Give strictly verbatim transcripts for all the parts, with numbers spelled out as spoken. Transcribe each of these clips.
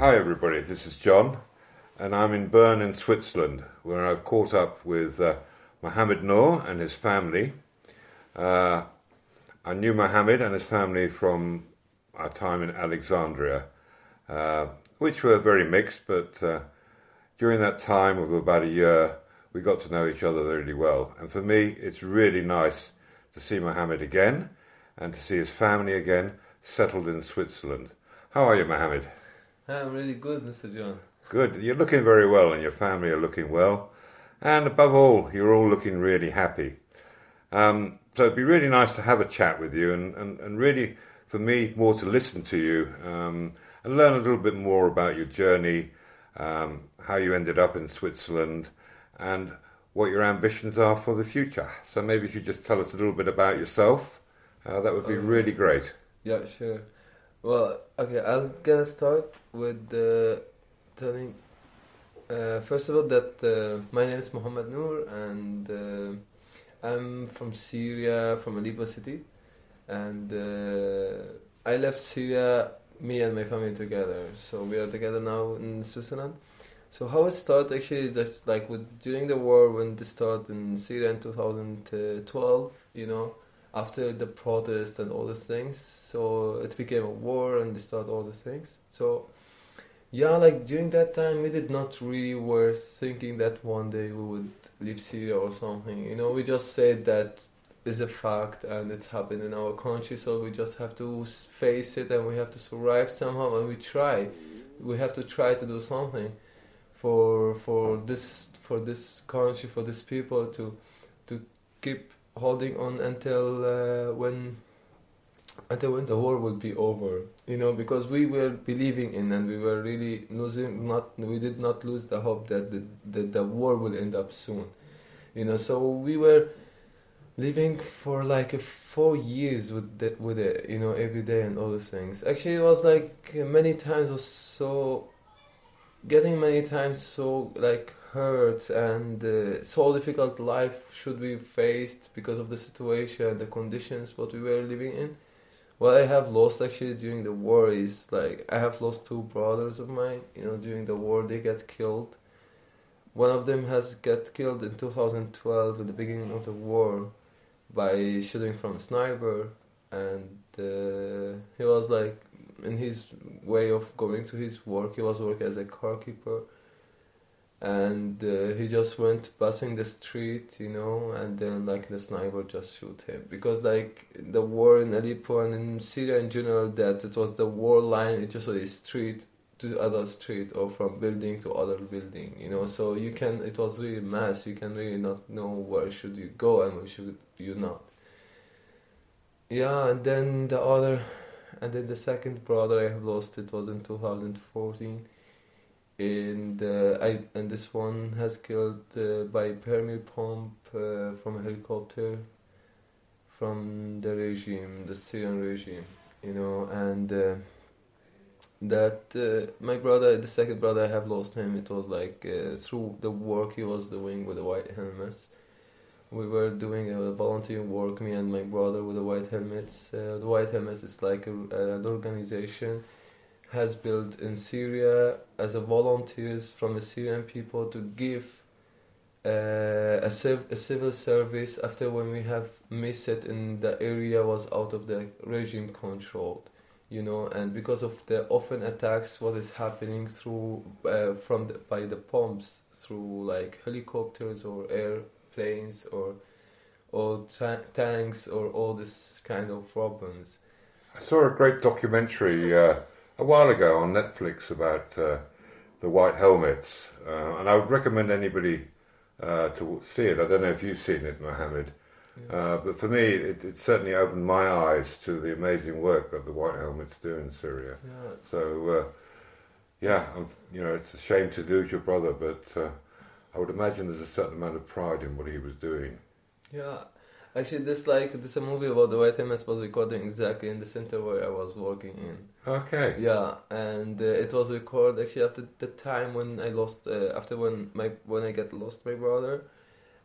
Hi everybody, this is John, and I'm in Bern in Switzerland, where I've caught up with uh, Mohammed Noor and his family. Uh, I knew Mohammed and his family from our time in Alexandria, uh, which were very mixed, but uh, during that time of about a year, we got to know each other really well. And for me, it's really nice to see Mohammed again, and to see his family again, settled in Switzerland. How are you, Mohammed? I'm really good, Mister John. Good. You're looking very well and your family are looking well. And above all, you're all looking really happy. Um, so it'd be really nice to have a chat with you and, and, and really, for me, more to listen to you um, and learn a little bit more about your journey, um, how you ended up in Switzerland and what your ambitions are for the future. So maybe if you just tell us a little bit about yourself, uh, that would be um, really great. Yeah, sure. Well, okay, I'm gonna start with uh, telling, uh, first of all, that uh, my name is Mohammed Noor, and uh, I'm from Syria, from Aleppo city, and uh, I left Syria, me and my family together, so we are together now in Switzerland. So how it started actually is just like with, during the war when it started in Syria in two thousand twelve, you know, after the protest and all the things, so it became a war and they started all the things. So, yeah, like during that time, we did not really were thinking that one day we would leave Syria or something. You know, we just said that is a fact and it's happened in our country, so we just have to face it and we have to survive somehow and we try. We have to try to do something for for this for this country, for these people to to keep holding on until uh, when until when the war will be over, you know, because we were believing in and we were really losing not we did not lose the hope that the, that the war will end up soon, you know. So we were living for like a four years with that with it, you know, every day and all those things. Actually, it was like many times was so getting many times so like hurt and uh, so difficult life should be faced because of the situation, the conditions what we were living in. What I have lost actually during the war is like I have lost two brothers of mine, you know, during the war. They got killed. One of them has got killed in two thousand twelve at the beginning of the war by shooting from a sniper, and uh, he was like in his way of going to his work. He was working as a car keeper, and uh, he just went passing the street, you know, and then like the sniper just shoot him, because like the war in Aleppo and in Syria in general, that it was the war line, it just was a street to other street or from building to other building, you know. So you can, it was really mass, you can really not know where should you go and where should you not. Yeah, and then the other, and then the second brother I have lost, it was in two thousand fourteen. And uh, I and this one has killed uh, by permit pump uh, from a helicopter from the regime, the Syrian regime, you know. And uh, that uh, my brother, the second brother, I have lost him. It was like uh, through the work he was doing with the White Helmets. We were doing a volunteer work, me and my brother, with the White Helmets. Uh, the White Helmets is like a, an organization has built in Syria as a volunteers from the Syrian people to give uh, a, civ- a civil service after when we have missed it and the area was out of the regime controlled, you know, and because of the often attacks what is happening through uh, from the, by the bombs through like helicopters or airplanes or or ta- tanks or all this kind of problems. I saw a great documentary Uh... a while ago on Netflix about uh, the White Helmets, uh, and I would recommend anybody uh, to see it. I don't know if you've seen it, Mohammed, yeah. uh, but for me it, it certainly opened my eyes to the amazing work that the White Helmets do in Syria. Yeah. So, uh, yeah, I'm, you know, it's a shame to lose your brother, but uh, I would imagine there's a certain amount of pride in what he was doing. Yeah. Actually, this like this a movie about the White Helmets was recording exactly in the center where I was working in. Okay. Yeah, and uh, it was recorded actually after the time when I lost, uh, after when my when I got lost my brother,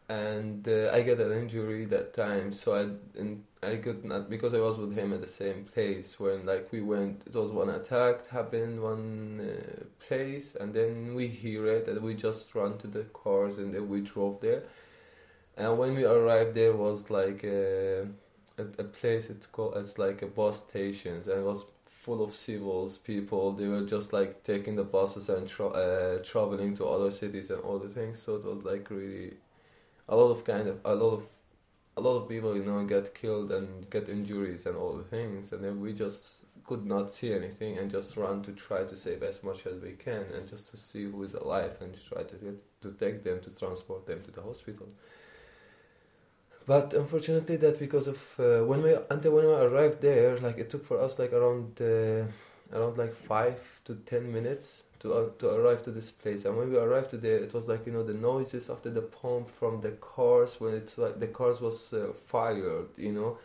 and uh, I got an injury that time, so I and I could not, because I was with him at the same place when like we went. It was one attack happened one uh, place, and then we hear it, and we just run to the cars, and then we drove there. And when we arrived, there was like a a, a place. It's called it's like a bus stations, and it was full of civils people. They were just like taking the buses and tra- uh, traveling to other cities and all the things. So it was like really a lot of kind of a lot of a lot of people, you know, got killed and got injuries and all the things. And then we just could not see anything and just run to try to save as much as we can, and just to see who is alive and try to get, to take them, to transport them to the hospital. But unfortunately, that because of uh, when we until when we arrived there, like it took for us like around uh, around like five to ten minutes to uh, to arrive to this place. And when we arrived there, it was like, you know, the noises after the pump from the cars, when it's like the cars was uh, fired, you know,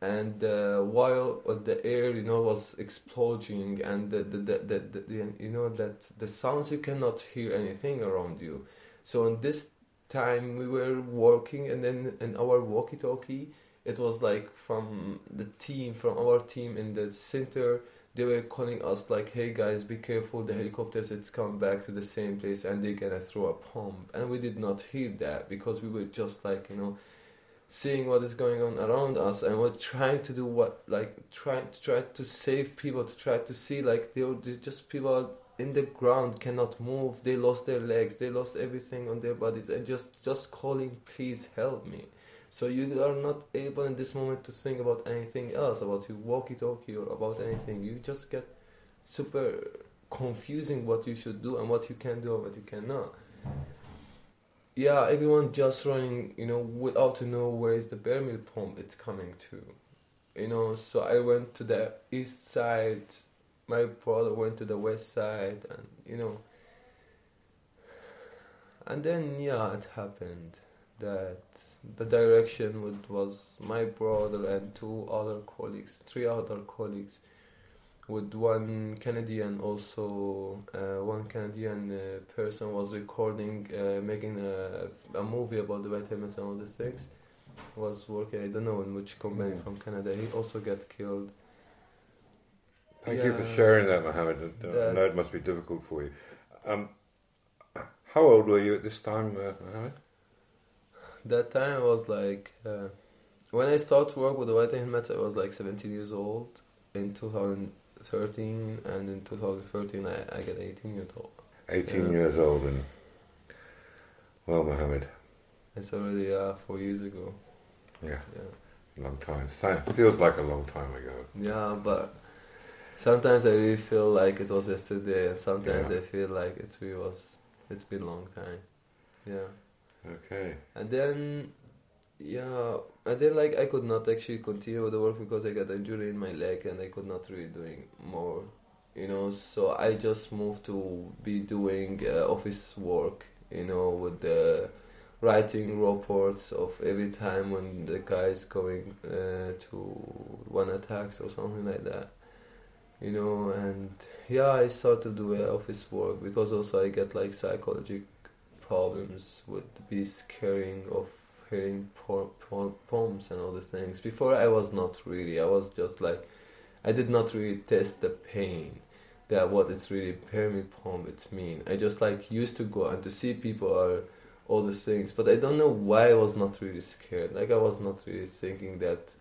and uh, while the air, you know, was exploding, and the the, the, the, the the you know that the sounds, you cannot hear anything around you. So in this time we were working, and then in our walkie-talkie, it was like from the team, from our team in the center, they were calling us like, hey guys, be careful, the helicopters, it's come back to the same place, and they're gonna throw a bomb. And we did not hear that, because we were just like, you know, seeing what is going on around us, and we're trying to do what, like, trying to try to save people, to try to see, like, they were just people in the ground, cannot move, they lost their legs, they lost everything on their bodies, and just just calling, please help me. So you are not able in this moment to think about anything else, about your walkie-talkie or about anything. You just get super confusing what you should do and what you can do and what you cannot. Yeah, everyone just running, you know, without to know where is the bear meal pump it's coming to. You know, so I went to the east side, my brother went to the west side, and you know, and then yeah, it happened that the direction which was my brother and two other colleagues, three other colleagues, with one Canadian also, uh, one Canadian uh, person was recording, uh, making a, a movie about the White Helmets and all these things, was working, I don't know in which company from Canada, he also got killed. Thank yeah, you for sharing that, Mohammed. I that know it must be difficult for you. Um, how old were you at this time, uh, Mohammed? That time I was like... Uh, when I started work with the White Helmets, I was like seventeen years old in two thousand thirteen, and in two thousand thirteen I, I got eighteen years old. eighteen yeah. years old, and... Well, Mohammed. It's already uh, four years ago. Yeah. yeah. Long time. It feels like a long time ago. Yeah, but... Sometimes I really feel like it was yesterday, and sometimes yeah. I feel like it's it was it's been a long time, yeah. Okay. And then, yeah, and then like I could not actually continue with the work because I got an injury in my leg, and I could not really doing more, you know. So I just moved to be doing uh, office work, you know, with the writing reports of every time when the guy is going uh, to one attacks or something like that. You know, and yeah, I started to do office work because also I get like psychological problems with be scaring of hearing po- po- poems and all the things. Before I was not really, I was just like, I did not really test the pain that what it's really permit poem it's mean. I just like used to go and to see people are all these things, but I don't know why I was not really scared. Like I was not really thinking that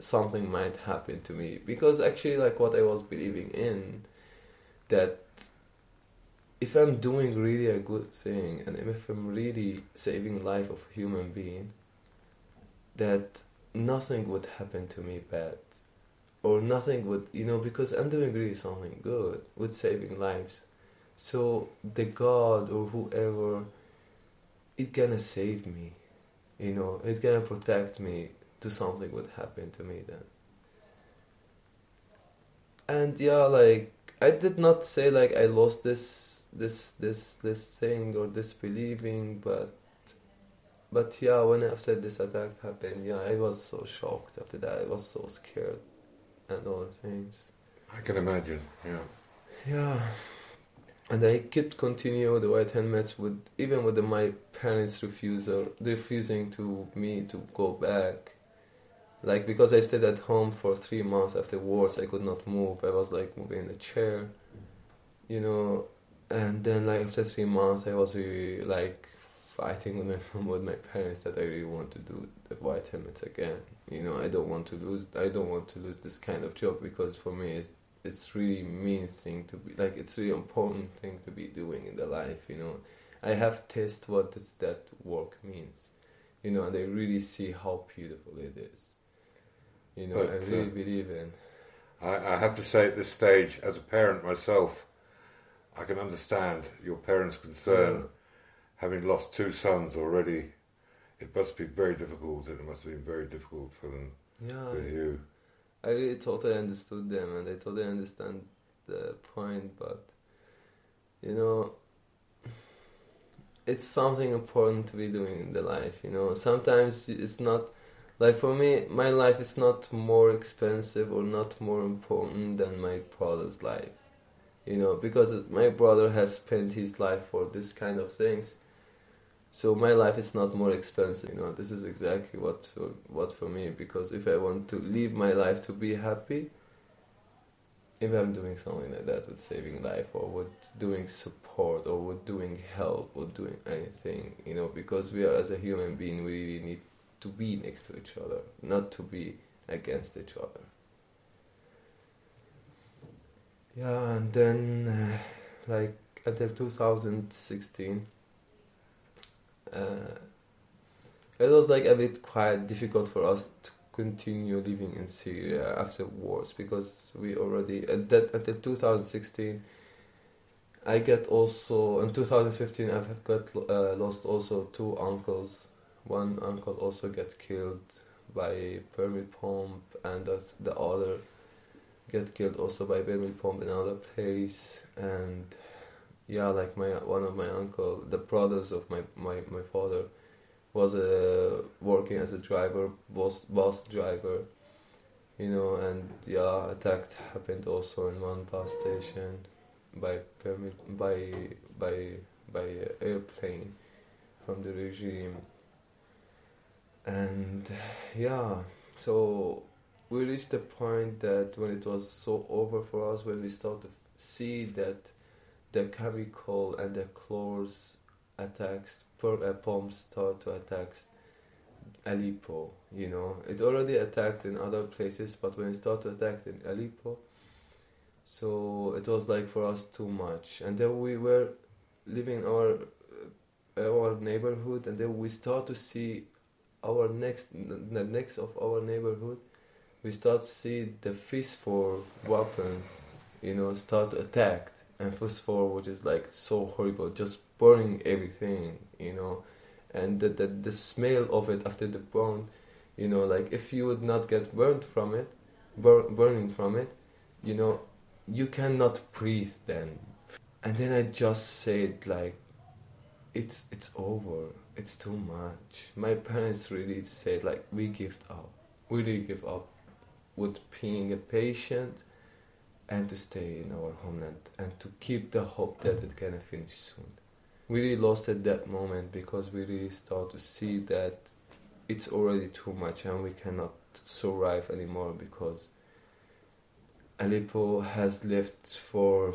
something might happen to me, because actually like what I was believing in, that if I'm doing really a good thing and if I'm really saving life of human being, that nothing would happen to me bad, or nothing would, you know, because I'm doing really something good with saving lives, so the God or whoever, it gonna save me, you know, it's gonna protect me to something would happen to me then. And yeah, like I did not say like I lost this this this this thing or this believing, but but yeah, when after this attack happened, yeah, I was so shocked after that. I was so scared and all the things. I can imagine, yeah. Yeah. And I kept continuing the White Helmets, with even with the, my parents' refusal, refusing to me to go back. Like, because I stayed at home for three months afterwards, I could not move. I was like moving in a chair, you know. And then, like, after three months, I was really, like, fighting with my with my parents that I really want to do the White Helmets again. You know, I don't want to lose. I don't want to lose this kind of job, because for me, it's it's really mean thing to be, like, it's really important thing to be doing in the life, you know. I have tested what this, that work means, you know, and I really see how beautiful it is. You know, but, I really uh, believe in. I, I have to say, at this stage, as a parent myself, I can understand your parents' concern. Yeah. Having lost two sons already, it must be very difficult, and it must have been very difficult for them, yeah, for you. I really totally understood them, and I totally understand the point, but, you know, it's something important to be doing in the life, you know. Sometimes it's not... Like, for me, my life is not more expensive or not more important than my brother's life, you know, because my brother has spent his life for this kind of things, so my life is not more expensive, you know. This is exactly what for, what for me, because if I want to live my life to be happy, if I'm doing something like that, with saving life, or with doing support, or with doing help, or doing anything, you know, because we are, as a human being, we really need to be next to each other, not to be against each other. Yeah, and then, uh, like, until two thousand sixteen, uh, it was, like, a bit quite difficult for us to continue living in Syria afterwards, because we already, at that, until two thousand sixteen, I got also, in two thousand fifteen, I've got uh, lost also two uncles. One uncle also got killed by permit pump, and the other got killed also by permit pump in another place. And yeah, like my one of my uncle, the brothers of my, my, my father, was uh, working as a driver, bus bus driver, you know. And yeah, attack happened also in one bus station by permit by by by airplane from the regime. And yeah, so we reached the point that when it was so over for us, when we started to see that the chemical and the chlor's attacks, per, uh, pumps start to attack Aleppo, you know. It already attacked in other places, but when it started to attack in Aleppo, so it was like for us too much. And then we were living in our, uh, our neighborhood, and then we start to see our next, the next of our neighborhood, we start to see the phosphor weapons, you know, start to attack, and phosphor, which is like so horrible, just burning everything, you know, and the, the the smell of it after the burn, you know, like if you would not get burnt from it, burn, burning from it, you know, you cannot breathe then. And then I just said, like, it's it's over. It's too much. My parents really said, like, we give up. We really give up with being a patient and to stay in our homeland and to keep the hope that it can finish soon. We really lost at that moment, because we really start to see that it's already too much and we cannot survive anymore, because Aleppo has lived for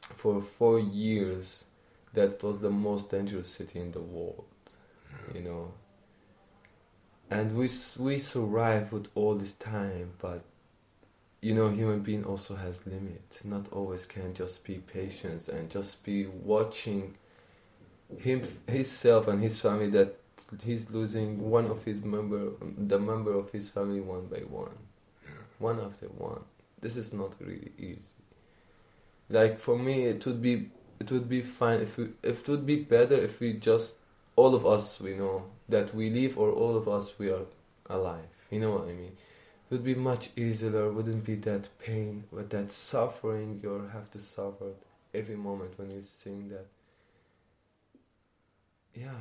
for four years. That was the most dangerous city in the world, you know. And we we survive with all this time, but, you know, human being also has limits. Not always can just be patient and just be watching him, himself and his family, that he's losing one of his member, the member of his family one by one, one after one. This is not really easy. Like, for me, it would be It would be fine if we, if it would be better if we just, all of us, we know that we live, or all of us, we are alive. You know what I mean? It would be much easier. Wouldn't be that pain, with that suffering you have to suffer every moment when you sing that. Yeah.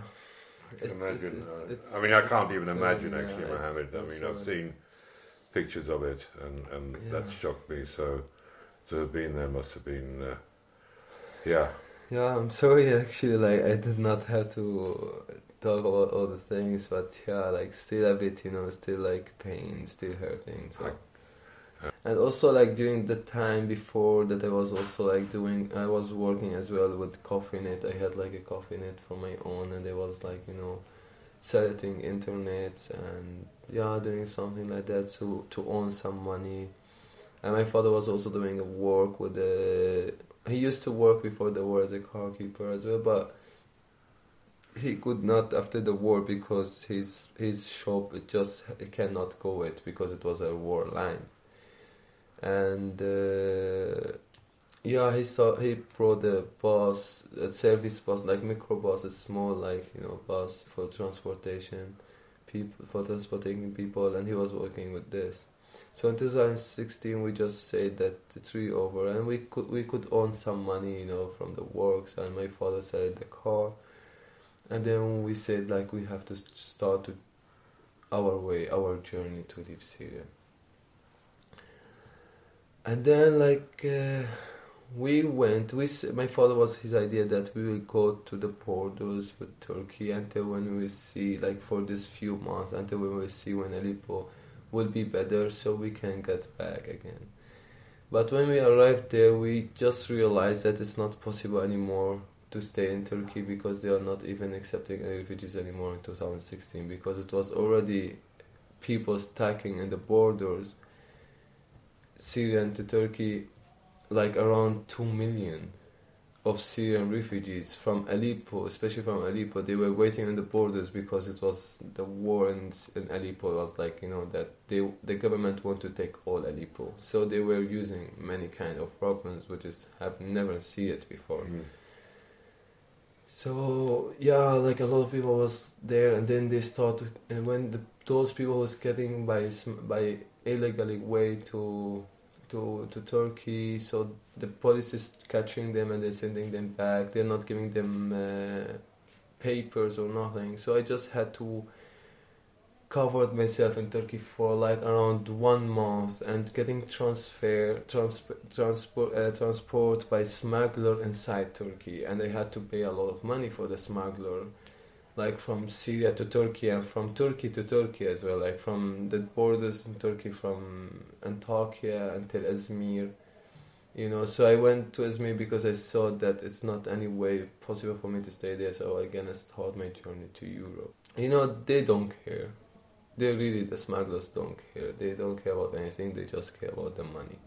I can it's, imagine. It's, it's, it's, I mean, I can't even so, imagine, actually, yeah, Mohammed. I mean, so I've seen pictures of it, and, and yeah. That shocked me. So to have been there must have been... Uh, Yeah. Yeah, I'm sorry, actually, like, I did not have to talk about all the things, but yeah, like, still a bit, you know, still, like, pain, still hurting, so. Like, uh, and also, like, during the time before that I was also, like, doing, I was working as well with coffee net. I had, like, a coffee net for my own, and I was, like, you know, selling internet and, yeah, doing something like that to, to earn some money. And my father was also doing a work with the... He used to work before the war as a car keeper as well, but he could not after the war because his his shop it just it cannot go it because it was a war line. And uh, yeah, he saw he brought a bus, a service bus, like microbus, a small like you know bus for transportation, people for transporting people, and he was working with this. So in two thousand sixteen, we just said that the tree over, and we could we could earn some money, you know, from the works. And my father sold the car, and then we said like we have to start to our way, our journey to leave Syria. And then like uh, we went. We my father was his idea that we will go to the borders with Turkey until when we see like for this few months until when we see when Aleppo will be better so we can get back again. But when we arrived there, we just realized that it's not possible anymore to stay in Turkey because they are not even accepting any refugees anymore in two thousand sixteen because it was already people stacking in the borders, Syrian to Turkey, like around two million of Syrian refugees from Aleppo, especially from Aleppo. They were waiting on the borders because it was the war in, in Aleppo. It was like, you know, that they the government want to take all Aleppo. So they were using many kind of problems, which is I've never seen it before. Mm. So, yeah, like a lot of people was there and then they started, and when the, those people was getting by by illegally way to... To, to Turkey, so the police is catching them and they're sending them back. They're not giving them uh, papers or nothing. So I just had to cover myself in Turkey for like around one month and getting transfer, trans, transport, uh, transport by smuggler inside Turkey. And I had to pay a lot of money for the smuggler, like from Syria to Turkey and from Turkey to Turkey as well, like from the borders in Turkey from Antakya until Izmir, you know. So I went to Izmir because I saw that it's not any way possible for me to stay there, so I'm gonna start my journey to Europe. You know, they don't care. They really, the smugglers don't care. They don't care about anything, they just care about the money.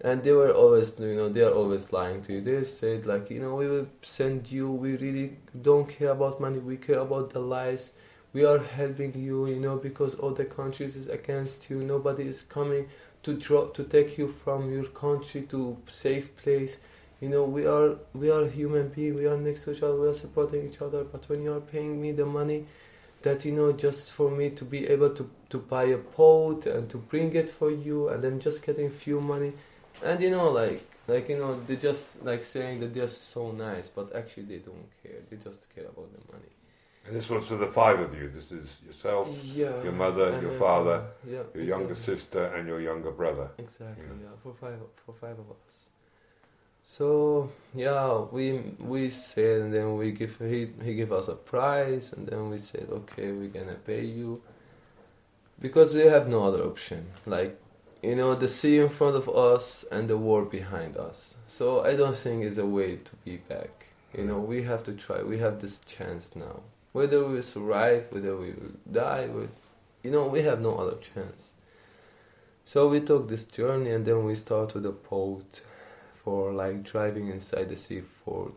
And they were always, you know, they are always lying to you. They said, like, you know, we will send you. We really don't care about money. We care about the lives. We are helping you, you know, because all the countries is against you. Nobody is coming to drop to take you from your country to safe place. You know, we are we are human beings. We are next to each other. We are supporting each other. But when you are paying me the money, that, you know, just for me to be able to to buy a pot and to bring it for you, and I'm just getting few money. And you know, like, like you know, they just like saying that they're so nice, but actually they don't care. They just care about the money. And this was to the five of you. This is yourself, yeah, your mother, your father, yeah, your exactly. younger sister, and your younger brother. Exactly. Yeah. yeah, for five, for five of us. So yeah, we we said, and then we give he he gave us a price, and then we said, okay, we're gonna pay you, because we have no other option, like. You know, the sea in front of us and the war behind us. So I don't think it's a way to be back. You know, we have to try. We have this chance now. Whether we survive, whether we will die, we, you know, we have no other chance. So we took this journey and then we started a boat for like driving inside the sea for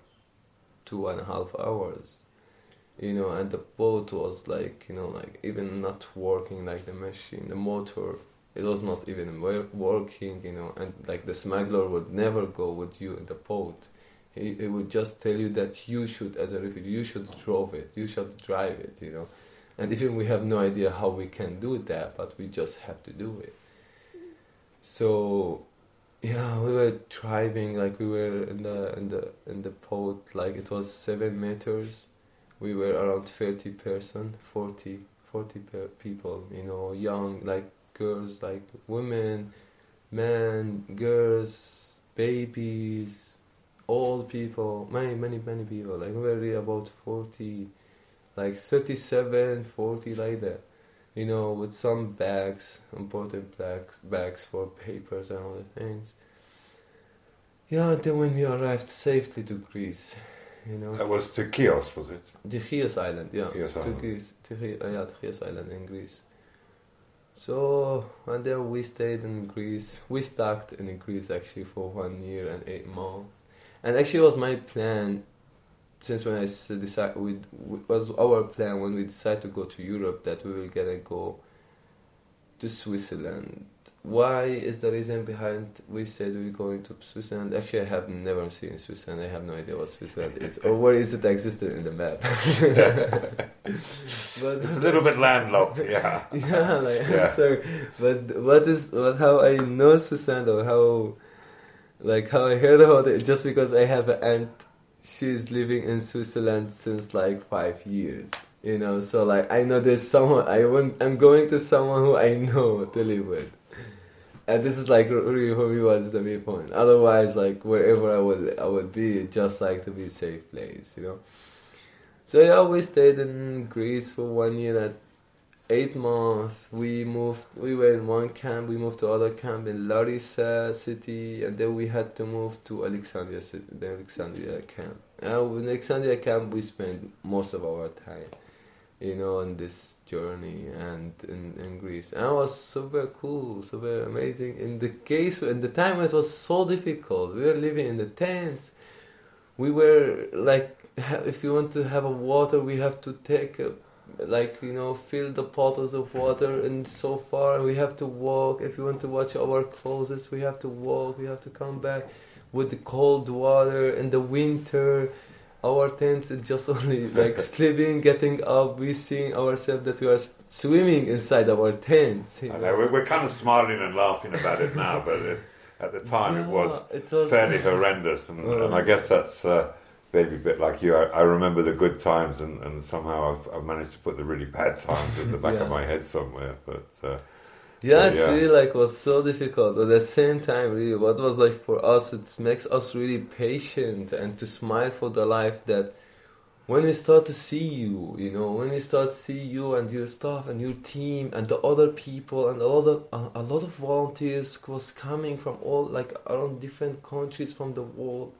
two and a half hours. You know, and the boat was like, you know, like even not working like the machine, the motor. It was not even working, you know, and like the smuggler would never go with you in the boat. He, he would just tell you that you should, as a refugee, you should drive it, you should drive it, you know. And even we have no idea how we can do that, but we just have to do it. So, yeah, we were driving, like we were in the in the in the boat, like it was seven meters. We were around thirty person, forty, forty per people, you know, young, like. Girls, like women, men, girls, babies, all people, many, many, many people, like very about forty, like thirty-seven, forty, like that, you know, with some bags, important bags, bags for papers and other things. Yeah, until when we arrived safely to Greece, you know. That was to Chios, was it? The Chios Island, yeah. Chios Island. To Greece, to, uh, yeah, to Chios Island in Greece. So, and then we stayed in Greece. We stuck in Greece actually for one year and eight months. And actually, it was my plan since when I decided, we, it was our plan when we decided to go to Europe that we were gonna go to Switzerland. Why is the reason behind we said we were going to Switzerland? Actually, I have never seen Switzerland. I have no idea what Switzerland is or where is it existed in the map. But it's a little bit landlocked, yeah. Yeah, like, yeah. I'm sorry. But what is, what, how I know Switzerland or how, like how I heard about it, just because I have an aunt, she's living in Switzerland since like five years, you know, so like I know there's someone, I want, I'm going to someone who I know to live with. And this is like really for me was the main point. Otherwise, like wherever I would I would be, it just like to be a safe place, you know. So yeah, we stayed in Greece for one year and eight months. We moved. We were in one camp. We moved to other camp in Larissa city, and then we had to move to Alexandria city, the Alexandria camp. And in Alexandria camp, we spent most of our time, you know, on this journey and in, in Greece. And it was super cool, super amazing. In the case, at the time it was so difficult. We were living in the tents. We were like, if you want to have a water, we have to take, a, like, you know, fill the bottles of water and so far. We have to walk. If you want to watch our clothes, we have to walk. We have to come back with the cold water in the winter. Our tents is just only like sleeping, getting up. We seeing ourselves that we are swimming inside our tents. You know? I know, we're kind of smiling and laughing about it now, but it, at the time yeah, it, was it was fairly horrendous. And, uh, and I guess that's uh, maybe a bit like you. I, I remember the good times, and, and somehow I've, I've managed to put the really bad times at the back yeah. of my head somewhere. But uh, yeah, it's yeah. really like was so difficult. But at the same time, really, what was like for us, it makes us really patient and to smile for the life that when we start to see you, you know, when we start to see you and your staff and your team and the other people and a lot of a, a lot of volunteers was coming from all like around different countries from the world,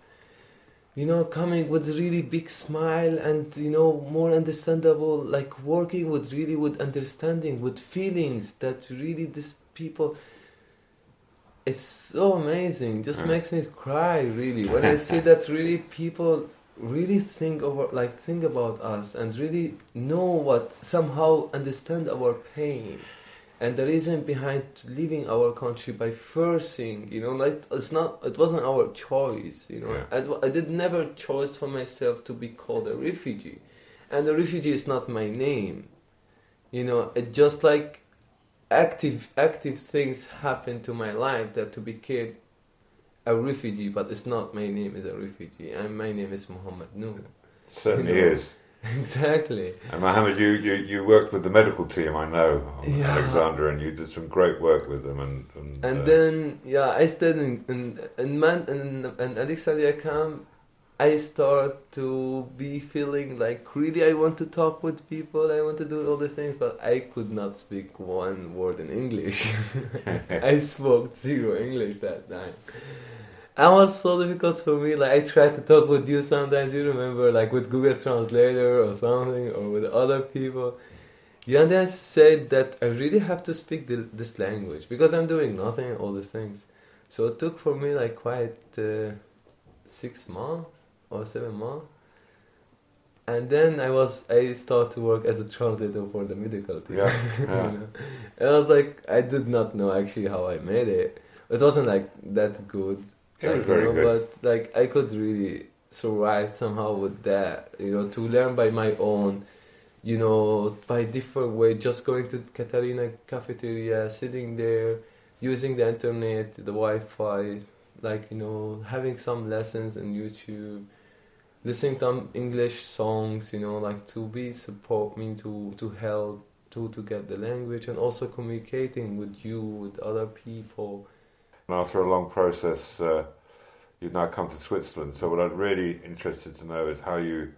you know, coming with really big smile and, you know, more understandable, like working with really with understanding, with feelings that really these people, it's so amazing, just makes me cry really when I see that really people really think over, like think about us and really know what, somehow understand our pain. And the reason behind leaving our country by forcing, you know, like it's not, it wasn't our choice, you know. Yeah. I, I did never choose for myself to be called a refugee, and a refugee is not my name, you know. It just like active, active things happened to my life that to became a refugee, but it's not my name is a refugee, and my name is Mohammed Noor. It certainly you know? Is. Exactly. And Mohammed, you, you, you worked with the medical team, I know, yeah. Alexandra, and you did some great work with them. And and, and uh, then, yeah, I stayed in in in, Man, in, in Alexandria camp. I start to be feeling like really I want to talk with people, I want to do all the things, but I could not speak one word in English. I spoke zero English that time. It was so difficult for me, like I tried to talk with you sometimes, you remember, like with Google Translator or something, or with other people. Yeah, and then I said that I really have to speak the, this language, because I'm doing nothing, all these things. So it took for me like quite uh, six months or seven months. And then I was, I started to work as a translator for the medical team. Yeah. Yeah. And I was like, I did not know actually how I made it. It wasn't like that good. It like, was very you know, good. But like I could really survive somehow with that, you know, to learn by my own, you know, by different way, just going to Catalina cafeteria, sitting there, using the internet, the Wi-Fi, like, you know, having some lessons on YouTube, listening to some English songs, you know, like to be support me to, to help to, to get the language and also communicating with you, with other people. And after a long process, uh, you've now come to Switzerland. So what I'm really interested to know is how you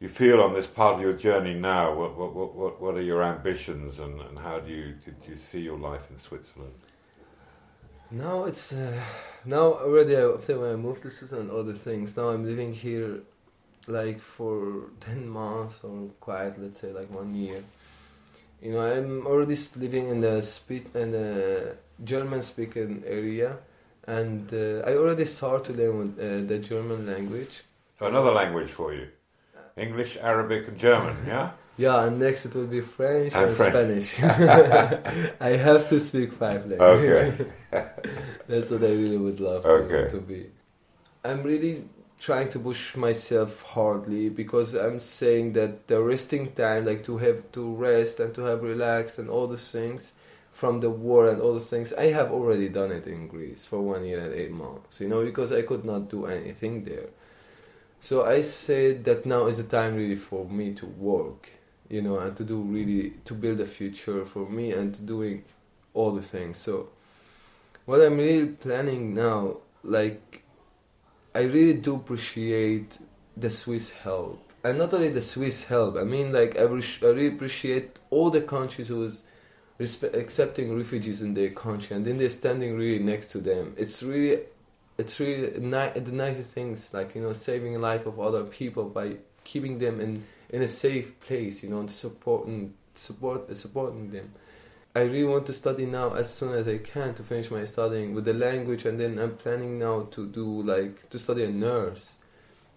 you feel on this part of your journey now. What what what what are your ambitions, and, and how do you do you see your life in Switzerland? Now it's uh, now already after when I moved to Switzerland, other things. Now I'm living here, like for ten months or quite, let's say like one year. You know, I'm already living in the speak in the German-speaking area, and uh, I already start to learn uh, the German language. So another language for you. English, Arabic, and German, yeah? Yeah, and next it will be French and, and French. Spanish. I have to speak five languages. Okay. That's what I really would love to, okay. to be. I'm really trying to push myself hardly, because I'm saying that the resting time, like to have to rest and to have relaxed and all those things from the war and all those things, I have already done it in Greece for one year and eight months, you know, because I could not do anything there. So I said that now is the time really for me to work, you know, and to do really, to build a future for me and to doing all the things. So what I'm really planning now, like, I really do appreciate the Swiss help. And not only the Swiss help, I mean, like, I, re- I really appreciate all the countries who is respe- accepting refugees in their country, and then they're standing really next to them. It's really... It's really ni- the nicest things, like, you know, saving the life of other people by keeping them in, in a safe place, you know, and supporting, support, supporting them. I really want to study now as soon as I can to finish my studying with the language, and then I'm planning now to do, like, to study a nurse,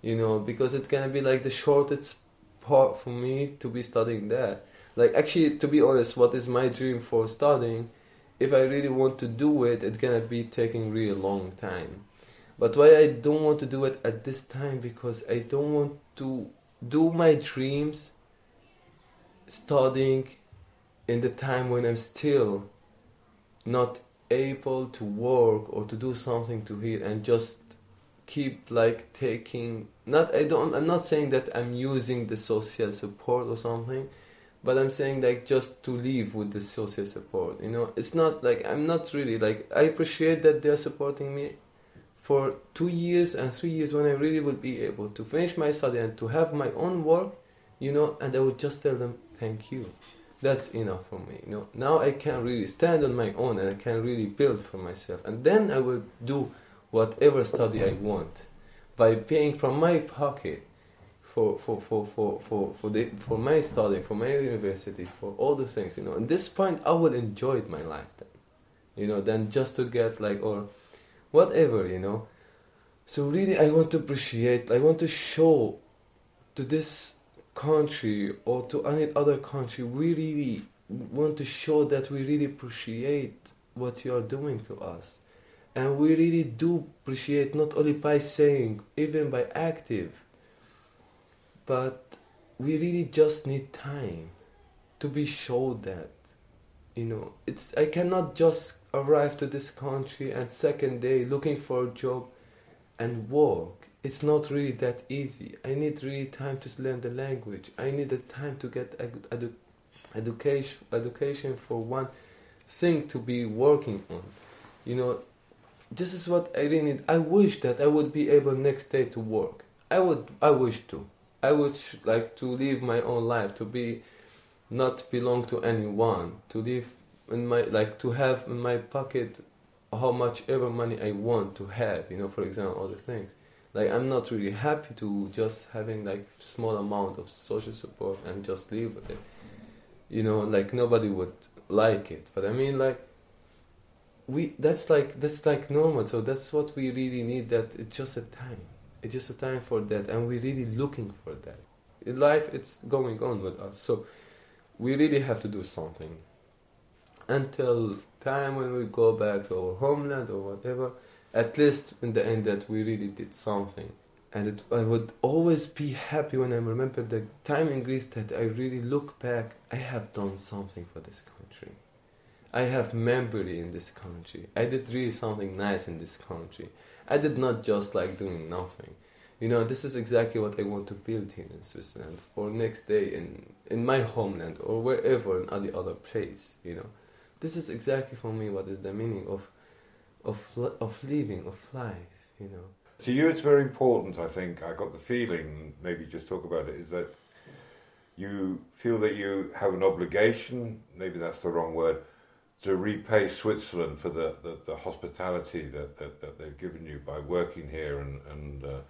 you know, because it's going to be, like, the shortest part for me to be studying that. Like, actually, to be honest, what is my dream for studying, if I really want to do it, it's going to be taking really long time. But why I don't want to do it at this time, because I don't want to do my dreams studying in the time when I'm still not able to work or to do something to here, and just keep like taking, not I don't I'm not saying that I'm using the social support or something, but I'm saying like just to live with the social support, you know. It's not like I'm not really like I appreciate that they're supporting me for two years and three years when I really will be able to finish my study and to have my own work, you know, and I would just tell them, thank you. That's enough for me, you know. Now I can really stand on my own and I can really build for myself. And then I will do whatever study I want by paying from my pocket for for, for, for, for, for, the, for my study, for my university, for all the things, you know. At this point, I would enjoy it my lifetime, you know, than just to get like, or... whatever, you know. So really I want to appreciate, I want to show to this country or to any other country, we really want to show that we really appreciate what you are doing to us. And we really do appreciate, not only by saying, even by active, but we really just need time to be showed that. You know, it's I cannot just arrive to this country and second day looking for a job and work. It's not really that easy. I need really time to learn the language. I need the time to get a good edu- education, education for one thing to be working on. You know, this is what I really need. I wish that I would be able next day to work. I would. I wish to. I would sh- like to live my own life, to be not belong to anyone, to live in my, like, to have in my pocket how much ever money I want to have, you know, for example, all the things. Like, I'm not really happy to just having, like, small amount of social support and just live with it. You know, like, nobody would like it. But I mean, like, we, that's like, that's like normal. So that's what we really need, that it's just a time. It's just a time for that. And we're really looking for that. In life, it's going on with us. So we really have to do something until time when we go back to our homeland or whatever. At least in the end, that we really did something. And it, I would always be happy when I remember the time in Greece that I really look back. I have done something for this country. I have memory in this country. I did really something nice in this country. I did not just like doing nothing. You know, this is exactly what I want to build here in Switzerland, or next day in in my homeland, or wherever in any other place. You know, this is exactly for me what is the meaning of of of living, of life. you know. To you it's very important, I think, I got the feeling, maybe just talk about it, is that you feel that you have an obligation, maybe that's the wrong word, to repay Switzerland for the, the, the hospitality that, that, that they've given you by working here and and, uh,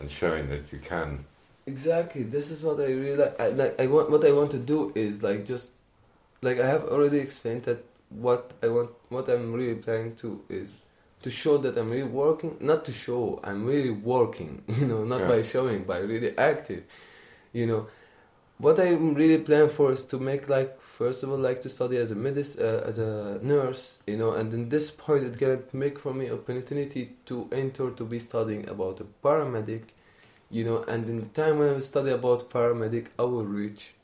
and showing that you can. Exactly, this is what I realize. I, like, I want what I want to do is like just like I have already explained that what I want, what I'm really planning to is to show that I'm really working, not to show I'm really working, you know, not yeah. by showing, by really active, you know. What I'm really planning for is to make like first of all like to study as a medis uh, as a nurse, you know, and in this point it can make for me opportunity to enter to be studying about a paramedic, you know, and in the time when I study about paramedic, I will reach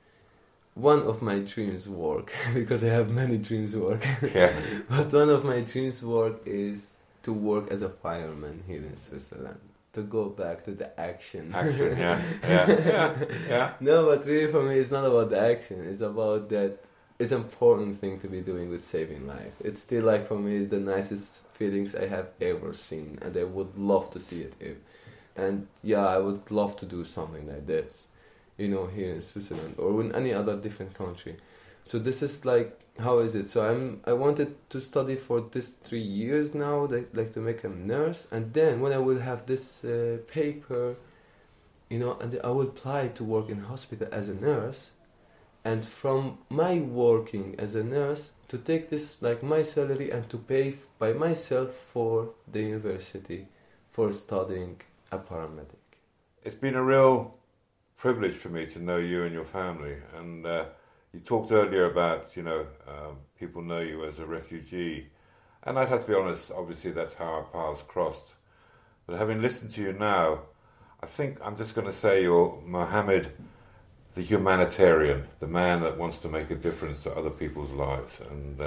one of my dreams work because I have many dreams work. Yeah. But one of my dreams work is to work as a fireman here in Switzerland. To go back to the action. Action, yeah, yeah, yeah, yeah. No, but really for me, it's not about the action. It's about that. It's an important thing to be doing with saving life. It's still like for me, it's the nicest feelings I have ever seen, and I would love to see it. If, and yeah, I would love to do something like this, you know, here in Switzerland or in any other different country. So this is like, how is it? So I'm I wanted to study for this three years now, like, like to make a nurse, and then when I will have this uh, paper, you know, and I will apply to work in hospital as a nurse, and from my working as a nurse to take this like my salary and to pay f- by myself for the university for studying a paramedic. It's been a real privilege for me to know you and your family, and. Uh, You talked earlier about, you know, um, people know you as a refugee. And I'd have to be honest, obviously that's how our paths crossed. But having listened to you now, I think I'm just going to say you're Mohammed, the humanitarian, the man that wants to make a difference to other people's lives. And uh,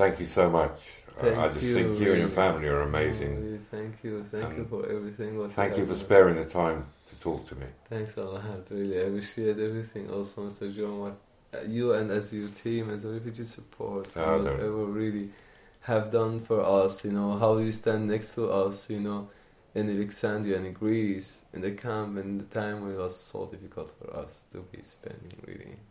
thank you so much. Thank I just you, think you really. And your family are amazing. Oh, really, thank you. Thank and you for everything. What thank you for sparing the time to talk to me. Thanks a lot, really. I appreciate everything. Also, Mister John, you and as your team, as a refugee support, oh, whatever really have done for us, you know, how you stand next to us, you know, in Alexandria and in Greece, in the camp, and the time when it was so difficult for us to be spending, really.